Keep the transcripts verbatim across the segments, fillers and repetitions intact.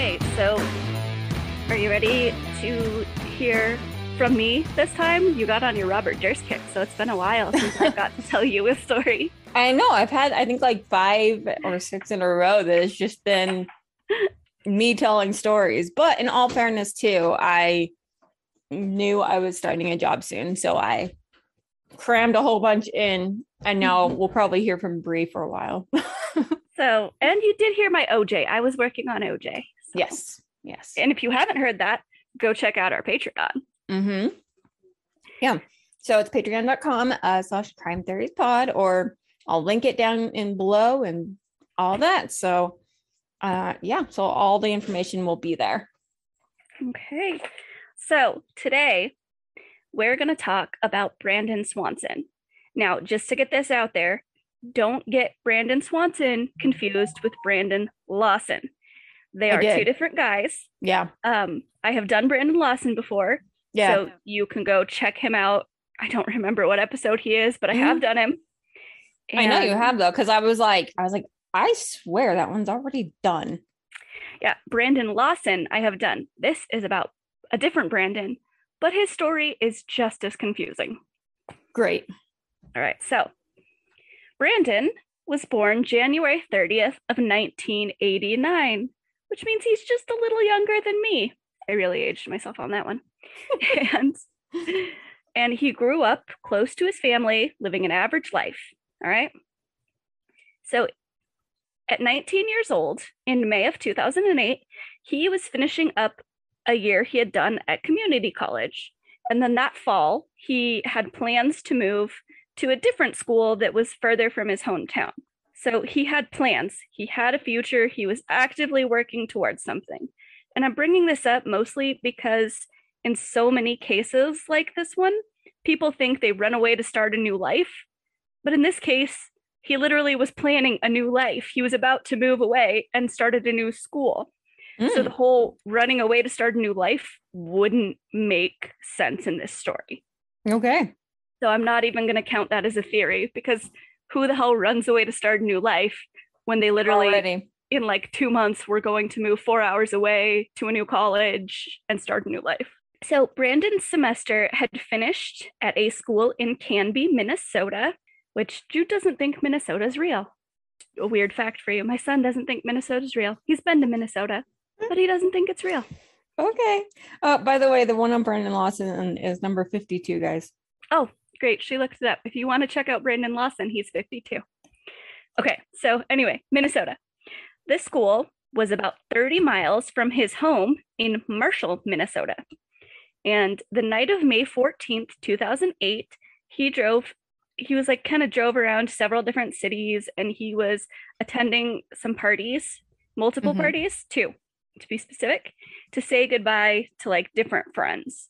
Alright, so are you ready to hear from me this time? You got on your Robert Durst kick, so it's been a while since I've got to tell you a story. I know, I've had, I think, like five or six in a row that has just been me telling stories. But in all fairness, too, I knew I was starting a job soon, so I crammed a whole bunch in, and now we'll probably hear from Bree for a while. So, and you did hear my O J. I was working on O J. So. Yes, yes. And if you haven't heard that, go check out our Patreon. Mm-hmm. Yeah. So it's patreon dot com uh, slash crime theories pod, or I'll link it down in below and all that. So, uh, yeah. So all the information will be there. Okay. So today we're going to talk about Brandon Swanson. Now, just to get this out there, don't get Brandon Swanson confused with Brandon Lawson. They are two different guys. Yeah. Um, I have done Brandon Lawson before. Yeah. So you can go check him out. I don't remember what episode he is, but I have done him. And I know you have, though, because I was like, I was like, I swear that one's already done. Yeah. Brandon Lawson, I have done. This is about a different Brandon, but his story is just as confusing. Great. All right. So Brandon was born January thirtieth of nineteen eighty-nine, which means he's just a little younger than me. I really aged myself on that one. and, and he grew up close to his family, living an average life. All right. So at nineteen years old, in May of two thousand eight, he was finishing up a year he had done at community college. And then that fall, he had plans to move to a different school that was further from his hometown. So he had plans. He had a future. He was actively working towards something. And I'm bringing this up mostly because in so many cases like this one, people think they run away to start a new life. But in this case, he literally was planning a new life. He was about to move away and started a new school. Mm. So the whole running away to start a new life wouldn't make sense in this story. Okay. So I'm not even going to count that as a theory, because who the hell runs away to start a new life when they literally Already. in like two months were going to move four hours away to a new college and start a new life. So Brandon's semester had finished at a school in Canby, Minnesota, which Jude doesn't think Minnesota is real. A weird fact for you. My son doesn't think Minnesota is real. He's been to Minnesota, but he doesn't think it's real. Okay. Uh, by the way, the one on Brandon Lawson is number fifty-two, guys. Oh, great. She looked it up. If you want to check out Brandon Lawson, he's fifty-two. Okay. So anyway, Minnesota. This school was about thirty miles from his home in Marshall, Minnesota. And the night of May fourteenth, two thousand eight, he drove, he was like kind of drove around several different cities, and he was attending some parties, multiple mm-hmm. parties, two, to be specific, to say goodbye to like different friends.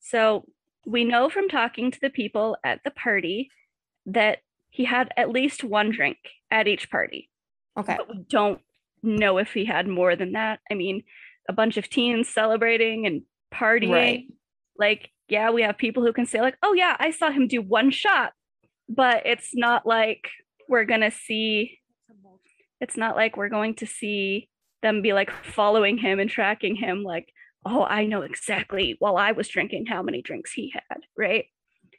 So we know from talking to the people at the party that he had at least one drink at each party. Okay. But we don't know if he had more than that. I mean, a bunch of teens celebrating and partying. Right. Like, yeah, we have people who can say like, oh yeah, I saw him do one shot, but it's not like we're going to see, it's not like we're going to see them be like following him and tracking him. Like, oh, I know exactly while I was drinking how many drinks he had. Right.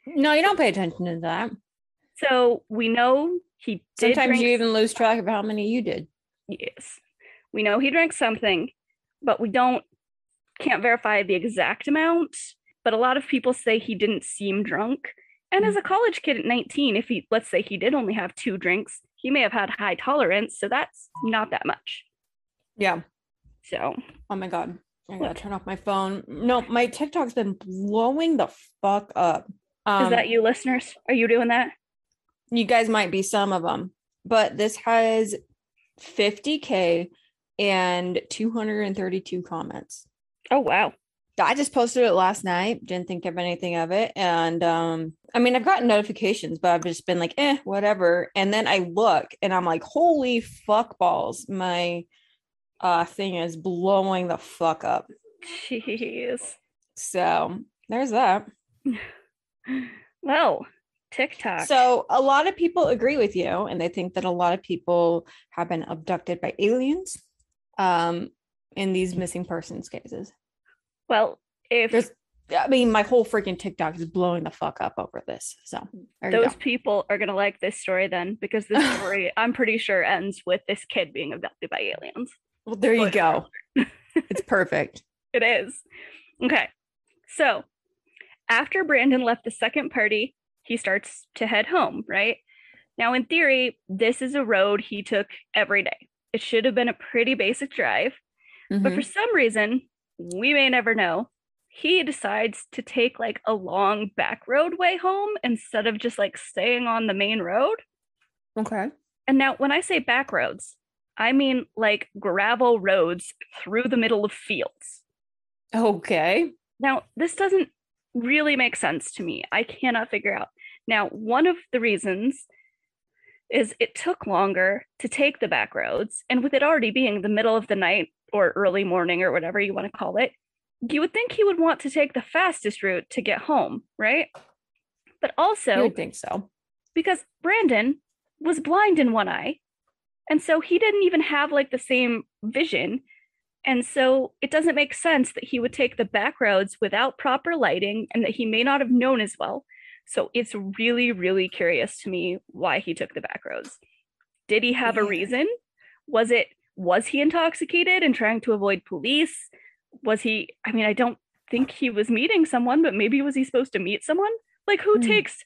No, you don't pay attention to that. So we know he did. Sometimes drink- you even lose track of how many you did. Yes. We know he drank something, but we don't, can't verify the exact amount. But a lot of people say he didn't seem drunk. And mm-hmm. as a college kid at nineteen, if he, let's say he did only have two drinks, he may have had high tolerance. So that's not that much. Yeah. So. Oh my God. I gotta what? turn off my phone. No, my TikTok's been blowing the fuck up. Um, Is that you, listeners? Are you doing that? You guys might be some of them, but this has fifty K and two hundred thirty-two comments. Oh, wow. I just posted it last night. Didn't think of anything of it. And um, I mean, I've gotten notifications, but I've just been like, eh, whatever. And then I look and I'm like, holy fuck balls. My uh, thing is blowing the fuck up. Jeez. So there's that. Well. TikTok. So a lot of people agree with you, and they think that a lot of people have been abducted by aliens. Um, in these missing persons cases. Well, if there's, I mean, my whole freaking TikTok is blowing the fuck up over this. So those people are going to like this story then, because this story, I'm pretty sure, ends with this kid being abducted by aliens. Well, there you go. It's perfect. It is. Okay. So after Brandon left the second party, he starts to head home, right? Now, in theory, this is a road he took every day. It should have been a pretty basic drive. Mm-hmm. But for some reason, we may never know, he decides to take like a long back roadway home instead of just like staying on the main road. Okay. And now when I say back roads, I mean like gravel roads through the middle of fields. Okay. Now, this doesn't really make sense to me. I cannot figure out. Now, one of the reasons is it took longer to take the back roads. And with it already being the middle of the night or early morning or whatever you want to call it, you would think he would want to take the fastest route to get home, right? But also, you would think so, because Brandon was blind in one eye. And so he didn't even have like the same vision. And so it doesn't make sense that he would take the back roads without proper lighting and that he may not have known as well. So it's really, really curious to me why he took the back roads. Did he have a reason? Was it, was he intoxicated and trying to avoid police? Was he, I mean, I don't think he was meeting someone, but maybe was he supposed to meet someone? Like who mm. takes,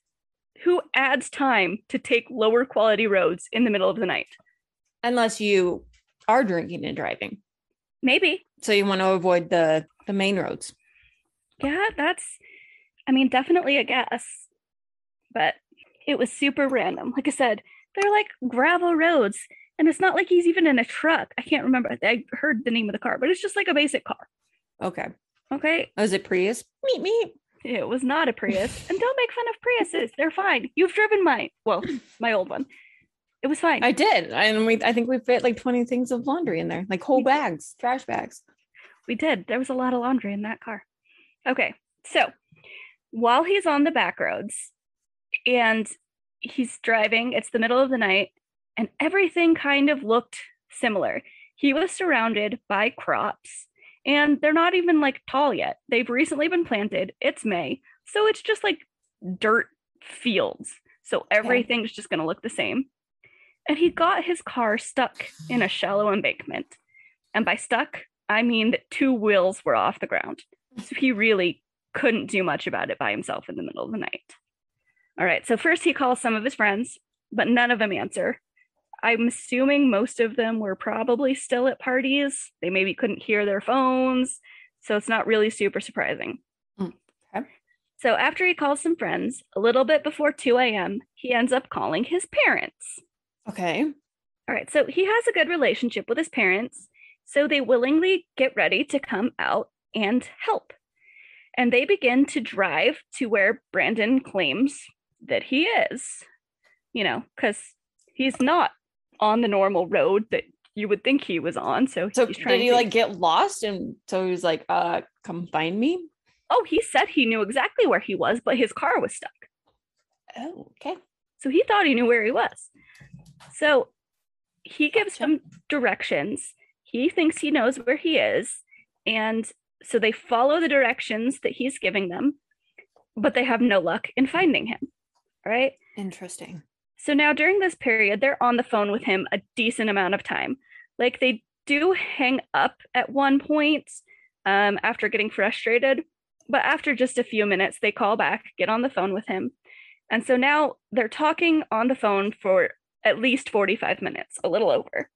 who adds time to take lower quality roads in the middle of the night? Unless you are drinking and driving. Maybe. So you want to avoid the, the main roads. Yeah, that's, I mean, definitely a guess. But it was super random. Like I said, they're like gravel roads. And it's not like he's even in a truck. I can't remember. I heard the name of the car, but it's just like a basic car. Okay. Okay. Was it Prius? Meet me. It was not a Prius. And don't make fun of Priuses. They're fine. You've driven mine. Well, my old one. It was fine. I did. And we, I think we fit like twenty things of laundry in there, like whole we bags, did. Trash bags. We did. There was a lot of laundry in that car. Okay. So while he's on the back roads, and he's driving, it's the middle of the night, and everything kind of looked similar. He was surrounded by crops, and they're not even like tall yet. They've recently been planted. It's May, so it's just like dirt fields. So everything's just going to look the same. And he got his car stuck in a shallow embankment. And by stuck, I mean that two wheels were off the ground. So he really couldn't do much about it by himself in the middle of the night. All right, so first he calls some of his friends, but none of them answer. I'm assuming most of them were probably still at parties. They maybe couldn't hear their phones, so it's not really super surprising. Okay. So after he calls some friends, a little bit before two a.m., he ends up calling his parents. Okay. All right, so he has a good relationship with his parents, so they willingly get ready to come out and help. And they begin to drive to where Brandon claims that he is, you know, because he's not on the normal road that you would think he was on. So, so he's trying did he to... like get lost? And so he was like, uh, come find me. Oh, he said he knew exactly where he was, but his car was stuck. Oh, okay. So he thought he knew where he was. So he gives them directions. He thinks he knows where he is. And so they follow the directions that he's giving them, but they have no luck in finding him. All right. Interesting. So now during this period, they're on the phone with him a decent amount of time. Like they do hang up at one point um, after getting frustrated, but after just a few minutes, they call back, get on the phone with him. And so now they're talking on the phone for at least forty-five minutes, a little over.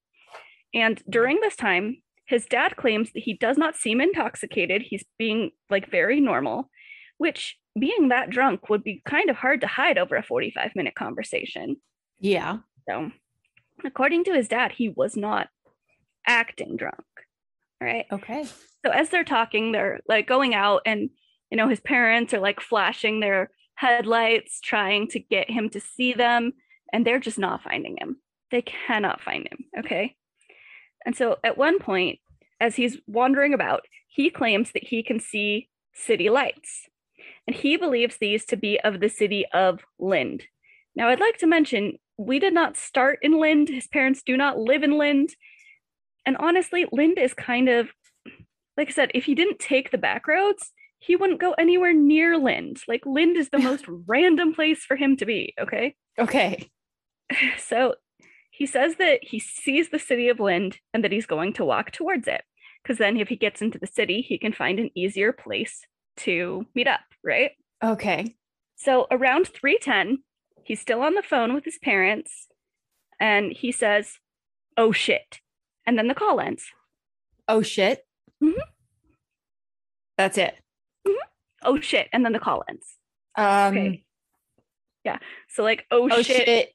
And during this time, his dad claims that he does not seem intoxicated. He's being like very normal, which being that drunk would be kind of hard to hide over a forty-five minute conversation. Yeah. So according to his dad, he was not acting drunk. All right. Okay. So as they're talking, they're like going out and, you know, his parents are like flashing their headlights, trying to get him to see them. And they're just not finding him. They cannot find him. Okay. And so at one point, as he's wandering about, he claims that he can see city lights. And he believes these to be of the city of Lynd. Now, I'd like to mention, we did not start in Lynd. His parents do not live in Lynd. And honestly, Lynd is kind of like I said, if he didn't take the back roads, he wouldn't go anywhere near Lynd. Like, Lynd is the most random place for him to be, okay? Okay. So he says that he sees the city of Lynd and that he's going to walk towards it, because then if he gets into the city, he can find an easier place to meet up, right? Okay. So around three ten, he's still on the phone with his parents, and he says, "Oh, shit." And then the call ends. Oh, shit? Mm-hmm. That's it. Mm-hmm. Oh, shit. And then the call ends. Um, okay. Yeah. So, like, oh, oh shit. shit.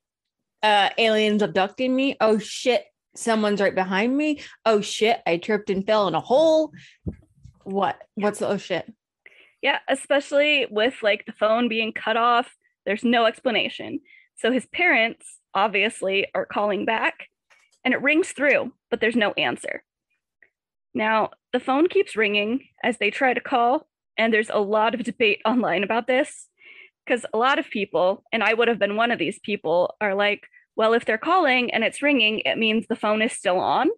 Uh, aliens abducted me. Oh, shit. Someone's right behind me. Oh, shit. I tripped and fell in a hole. What? What's the oh, shit? Yeah. Especially with, like, the phone being cut off. There's no explanation. So his parents, obviously, are calling back. And it rings through, but there's no answer. Now, the phone keeps ringing as they try to call, and there's a lot of debate online about this, because a lot of people, and I would have been one of these people, are like, well, if they're calling and it's ringing, it means the phone is still on.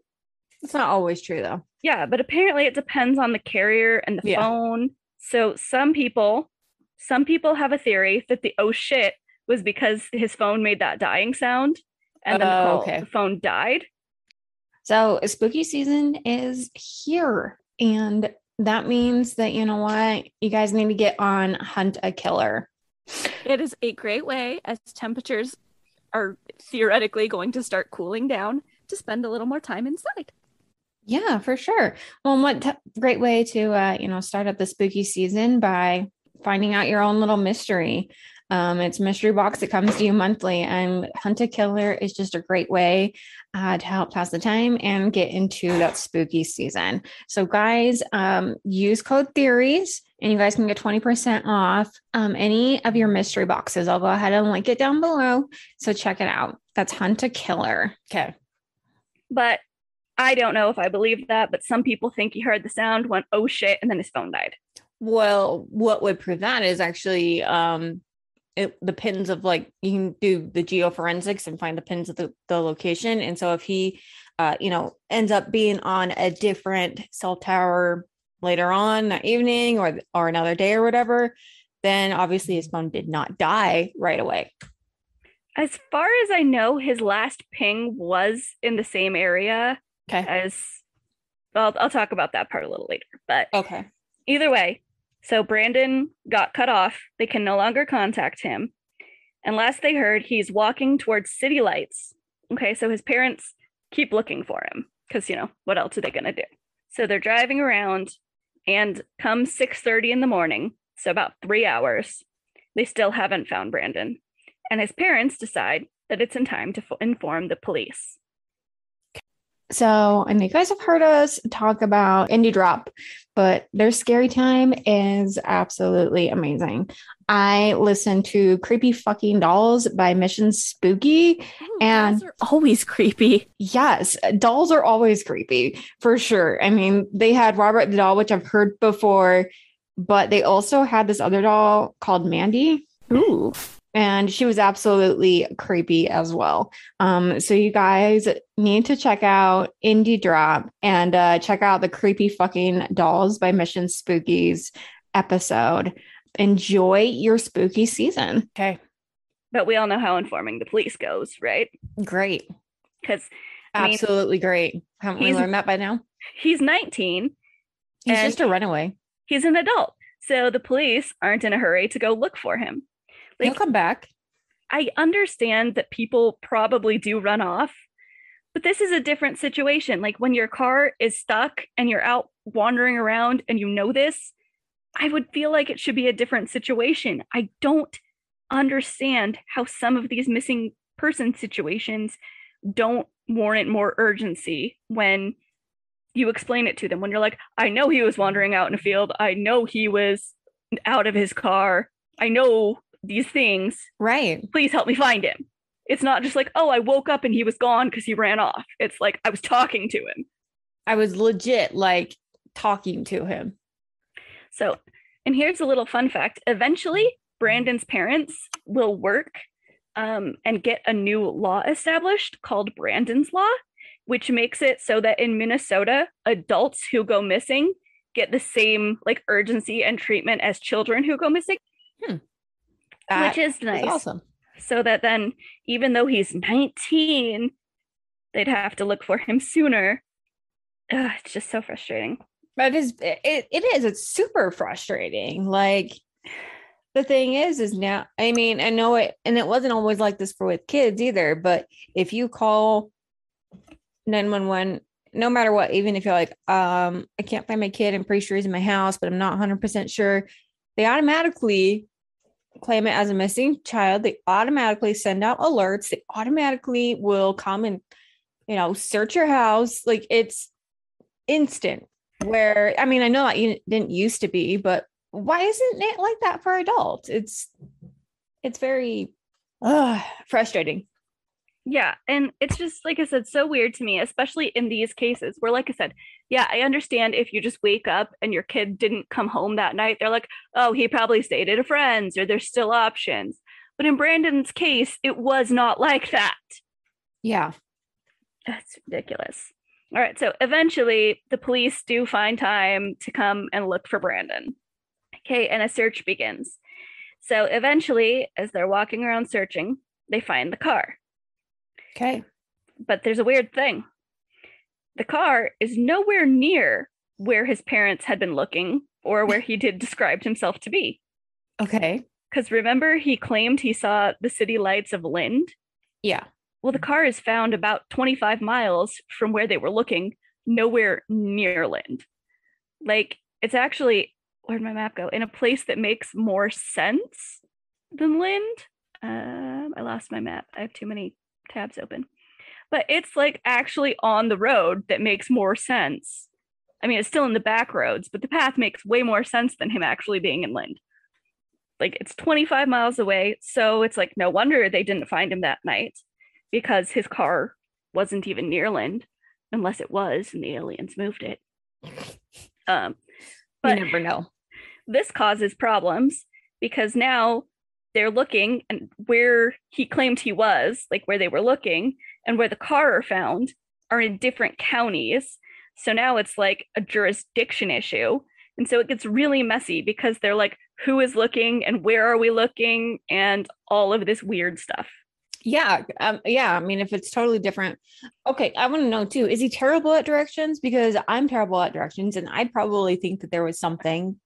It's not always true, though. Yeah, but apparently it depends on the carrier and the yeah. phone. So some people, some people have a theory that the oh shit was because his phone made that dying sound, and then oh, the, call, okay. the phone died. So spooky season is here, and that means that, you know what, you guys need to get on Hunt a Killer. It is a great way, as temperatures are theoretically going to start cooling down, to spend a little more time inside. Yeah, for sure. Well, what t- great way to, uh, you know, start up the spooky season by finding out your own little mystery. Um, it's a mystery box that comes to you monthly, and Hunt a Killer is just a great way uh, to help pass the time and get into that spooky season. So guys, um, use code Theories and you guys can get twenty percent off um, any of your mystery boxes. I'll go ahead and link it down below. So check it out. That's Hunt a Killer. Okay. But I don't know if I believe that, but some people think he heard the sound, went, oh shit, and then his phone died. Well, what would prove that is actually, um, It, the pins of, like, you can do the geoforensics and find the pins of the, the location. And so if he, uh, you know, ends up being on a different cell tower later on that evening or, or another day or whatever, then obviously his phone did not die right away. As far as I know, his last ping was in the same area. Okay. As well, I'll talk about that part a little later, but okay. Either way. So Brandon got cut off. They can no longer contact him. And last they heard, he's walking towards city lights. Okay, so his parents keep looking for him because, you know, what else are they going to do? So they're driving around, and come six thirty in the morning, so about three hours, they still haven't found Brandon. And his parents decide that it's in time to f- inform the police. So, and you guys have heard us talk about Indie Drop, but their Scary Time is absolutely amazing. I listened to Creepy Fucking Dolls by Mission Spooky. Oh, and dolls are always creepy. Yes, dolls are always creepy, for sure. I mean, they had Robert the Doll, which I've heard before, but they also had this other doll called Mandy. Ooh. And she was absolutely creepy as well. Um, so you guys need to check out Indie Drop and uh, check out the Creepy Fucking Dolls by Mission Spookies episode. Enjoy your spooky season. Okay. But we all know how informing the police goes, right? Great. Because absolutely mean, great. Haven't we learned that by now? He's nineteen. He's just a runaway. He's an adult. So the police aren't in a hurry to go look for him. Like, he'll come back. I understand that people probably do run off, but this is a different situation. Like, when your car is stuck and you're out wandering around and you know this, I would feel like it should be a different situation. I don't understand how some of these missing person situations don't warrant more urgency when you explain it to them. When you're like, I know he was wandering out in a field. I know he was out of his car. I know these things, right? Please help me find him. It's not just like, oh, I woke up and he was gone because he ran off. It's like, I was talking to him. I was legit like talking to him. So, and here's a little fun fact. Eventually, Brandon's parents will work um, and get a new law established called Brandon's Law, which makes it so that in Minnesota, adults who go missing get the same like urgency and treatment as children who go missing. Hmm. Which is nice. Is awesome. So that then, even though he's nineteen, they'd have to look for him sooner. Ugh, it's just so frustrating. But it is, it, it is, it's super frustrating. Like, the thing is, is now, I mean, I know it, and it wasn't always like this for with kids either, but if you call nine one one, no matter what, even if you're like, um, I can't find my kid, I'm pretty sure he's in my house, but I'm not one hundred percent sure, they automatically claim it as a missing child. They automatically send out alerts. They automatically will come and, you know, search your house. Like, it's instant. Where, I mean, I know that you didn't used to be, but why isn't it like that for adults? It's, it's very uh, frustrating. Yeah. And it's just, like I said, so weird to me, especially in these cases where, like I said, yeah, I understand if you just wake up and your kid didn't come home that night, they're like, oh, he probably stayed at a friend's, or there's still options. But in Brandon's case, it was not like that. Yeah. That's ridiculous. All right. So eventually the police do find time to come and look for Brandon. Okay. And a search begins. So eventually, as they're walking around searching, they find the car. Okay. But there's a weird thing. The car is nowhere near where his parents had been looking or where he did describe himself to be. Okay. Because remember, he claimed he saw the city lights of Lynd. Yeah. Well, the car is found about twenty-five miles from where they were looking, nowhere near Lynd. Like, it's actually, where'd my map go? In a place that makes more sense than Lynd. Um, I lost my map. I have too many tabs open. But it's like actually on the road that makes more sense. I mean, it's still in the back roads, but the path makes way more sense than him actually being in Lynd. Like, it's twenty-five miles away. So it's like, no wonder they didn't find him that night, because his car wasn't even near Lynd, unless it was and the aliens moved it. Um, but you never know. This causes problems, because now they're looking and where he claimed he was, like where they were looking and where the car are found, are in different counties. So now it's like a jurisdiction issue. And so it gets really messy, because they're like, who is looking and where are we looking and all of this weird stuff. Yeah. Um, yeah. I mean, if it's totally different. Okay. I want to know too, is he terrible at directions? Because I'm terrible at directions, and I probably think that there was something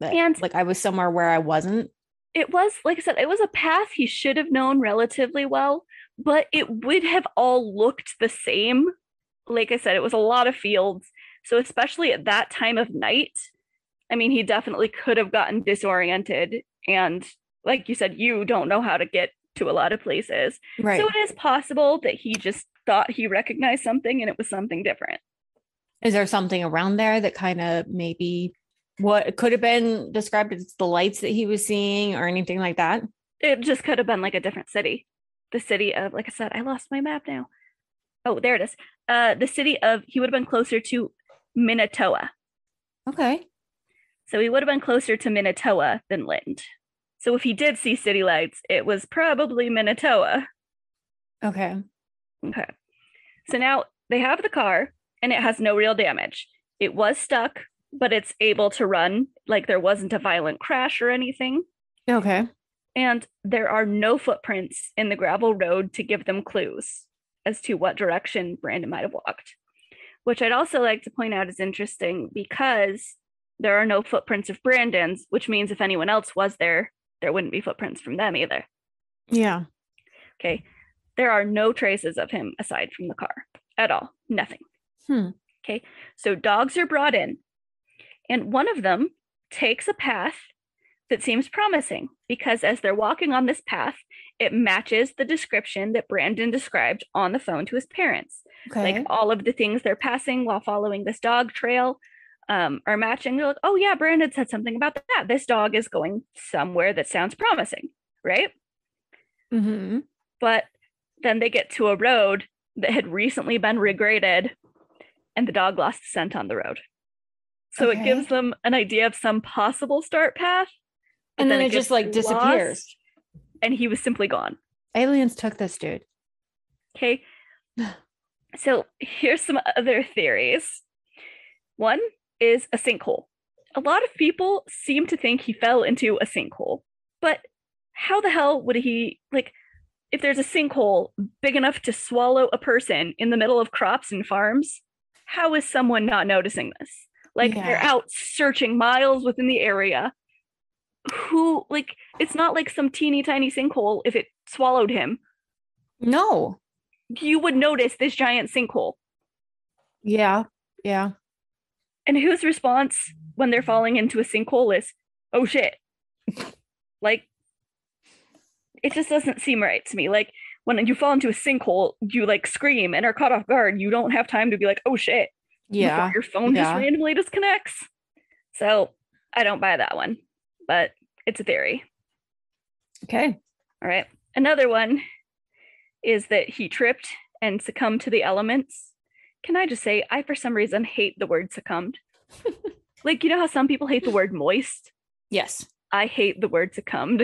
that, and like, I was somewhere where I wasn't. It was, like I said, it was a path he should have known relatively well, but it would have all looked the same. Like I said, it was a lot of fields. So especially at that time of night, I mean, he definitely could have gotten disoriented. And like you said, you don't know how to get to a lot of places. Right. So it is possible that he just thought he recognized something and it was something different. Is there something around there that kind of maybe... what could have been described as the lights that he was seeing or anything like that? It just could have been like a different city. The city of, like I said, I lost my map now. Oh, there it is. Uh, the city of, he would have been closer to Minatoa. Okay. So he would have been closer to Minatoa than Lynd. So if he did see city lights, it was probably Minatoa. Okay. Okay. So now they have the car and it has no real damage. It was stuck, but it's able to run. Like, there wasn't a violent crash or anything. Okay. And there are no footprints in the gravel road to give them clues as to what direction Brandon might have walked, which I'd also like to point out is interesting, because there are no footprints of Brandon's, which means if anyone else was there, there wouldn't be footprints from them either. Yeah. Okay. There are no traces of him aside from the car at all. Nothing. Hmm. Okay. So dogs are brought in. And one of them takes a path that seems promising, because as they're walking on this path, it matches the description that Brandon described on the phone to his parents. Okay. Like, all of the things they're passing while following this dog trail um, are matching. They're like, oh yeah, Brandon said something about that. This dog is going somewhere that sounds promising, right? Mm-hmm. But then they get to a road that had recently been regraded, and the dog lost the scent on the road. So okay. It gives them an idea of some possible start path. And then, then it, it just like disappears. And he was simply gone. Aliens took this dude. Okay. So here's some other theories. One, is a sinkhole. A lot of people seem to think he fell into a sinkhole, but how the hell would he, like, if there's a sinkhole big enough to swallow a person in the middle of crops and farms, how is someone not noticing this? Like, yeah. They're out searching miles within the area. Who, like, it's not like some teeny tiny sinkhole if it swallowed him. No. You would notice this giant sinkhole. Yeah, yeah. And whose response when they're falling into a sinkhole is, oh shit. Like, it just doesn't seem right to me. Like, when you fall into a sinkhole, you like scream and are caught off guard. You don't have time to be like, oh shit. Yeah. Your phone yeah. just randomly disconnects. So I don't buy that one, but it's a theory. Okay. All right. Another one is that he tripped and succumbed to the elements. Can I just say, I, for some reason, hate the word succumbed. Like, you know how some people hate the word moist? Yes. I hate the word succumbed.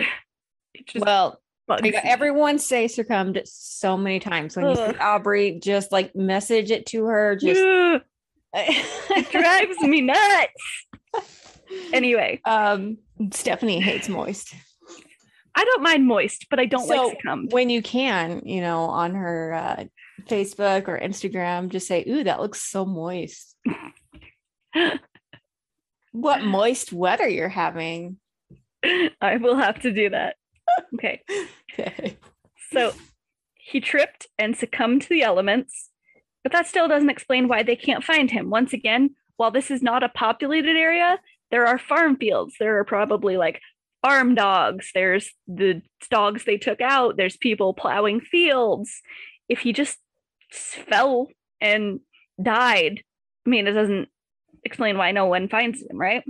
It just well, like, everyone say succumbed so many times. When Ugh. you see Aubrey, just like message it to her. Just yeah. It drives me nuts. Anyway. Um, Stephanie hates moist. I don't mind moist, but I don't so like succumbed. When you can, you know, on her uh, Facebook or Instagram, just say, ooh, that looks so moist. What moist weather you're having. I will have to do that. Okay. Okay. So he tripped and succumbed to the elements, but that still doesn't explain why they can't find him. Once again, while this is not a populated area, there are farm fields. There are probably like farm dogs. There's the dogs they took out. There's people plowing fields. If he just fell and died, I mean, it doesn't explain why no one finds him, right?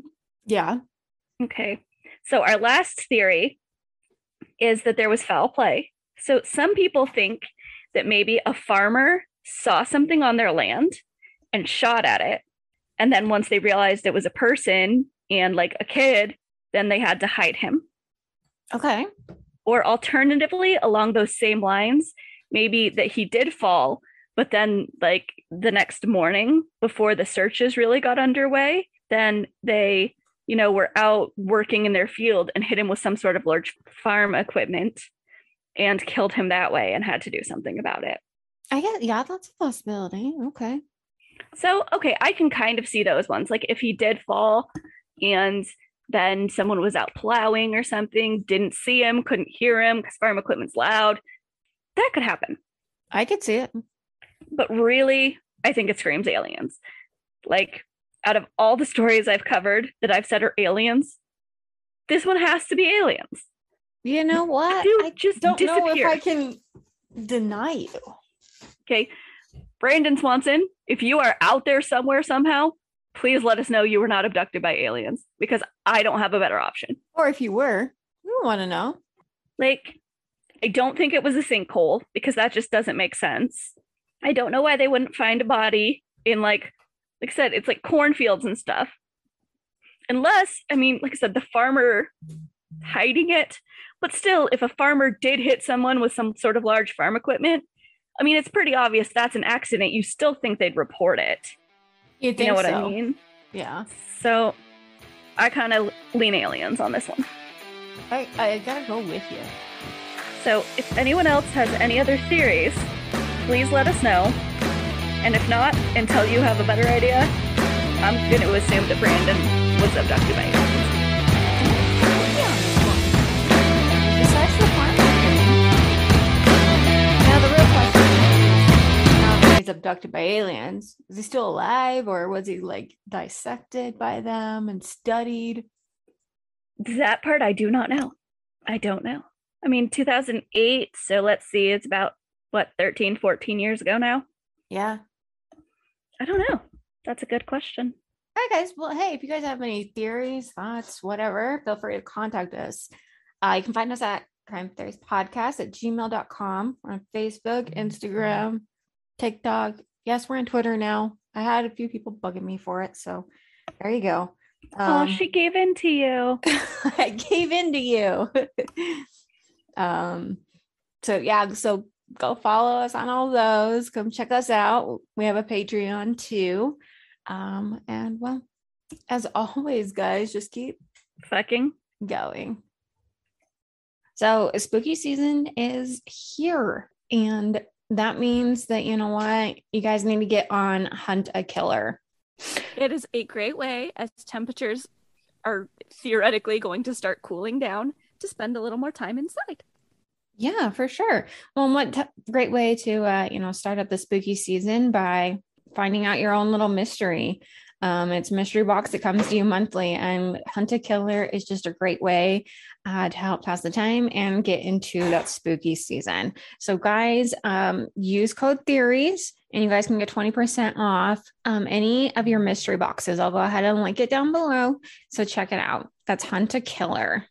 Yeah. Okay. So our last theory is that there was foul play. So some people think that maybe a farmer saw something on their land and shot at it. And then once they realized it was a person and like a kid, then they had to hide him. Okay. Or alternatively, along those same lines, maybe that he did fall, but then like the next morning before the searches really got underway, then they, you know, were out working in their field and hit him with some sort of large farm equipment and killed him that way and had to do something about it. I guess, yeah, that's a possibility. Okay. So, okay, I can kind of see those ones. Like if he did fall and then someone was out plowing or something, didn't see him, couldn't hear him because farm equipment's loud. That could happen. I could see it. But really, I think it screams aliens. Like, out of all the stories I've covered that I've said are aliens, this one has to be aliens. You know what? Dude, I just don't disappeared. know if I can deny you. Okay. Brandon Swanson, if you are out there somewhere somehow, please let us know you were not abducted by aliens because I don't have a better option. Or if you were, we want to know. Like, I don't think it was a sinkhole because that just doesn't make sense. I don't know why they wouldn't find a body in like, like I said, it's like cornfields and stuff. Unless, I mean, like I said, the farmer hiding it. But still, if a farmer did hit someone with some sort of large farm equipment, I mean, it's pretty obvious that's an accident. You still think they'd report it. You think so? You know what I mean? Yeah. So I kind of lean aliens on this one. I, I gotta go with you. So if anyone else has any other theories, please let us know. And if not, until you have a better idea, I'm going to assume that Brandon was abducted by aliens. Yeah. Besides the farm equipment. Now the real question is, now that he's abducted by aliens, is he still alive or was he like dissected by them and studied? That part I do not know. I don't know. I mean, two thousand eight, so let's see, it's about, what, thirteen, fourteen years ago now? Yeah. I don't know. That's a good question. All right, guys. Well, hey, if you guys have any theories, thoughts, whatever, feel free to contact us. Uh, you can find us at Crime Theories Podcast at gmail dot com. We're on Facebook, Instagram, TikTok. Yes, we're on Twitter now. I had a few people bugging me for it, so there you go. Um, oh, she gave in to you. I gave in to you. Um, so yeah, so go follow us on all those. Come check us out. We have a Patreon too. Um, and well, as always, guys, just keep fucking going. So spooky season is here, and that means that, you know what, you guys need to get on Hunt a Killer. It is a great way, as temperatures are theoretically going to start cooling down, to spend a little more time inside. Yeah, for sure. Well, and what t- great way to, uh, you know, start up the spooky season by finding out your own little mystery. Um, it's a mystery box that comes to you monthly, and Hunt a Killer is just a great way uh, to help pass the time and get into that spooky season. So guys, um, use code Theories and you guys can get twenty percent off um, any of your mystery boxes. I'll go ahead and link it down below. So check it out. That's Hunt a Killer.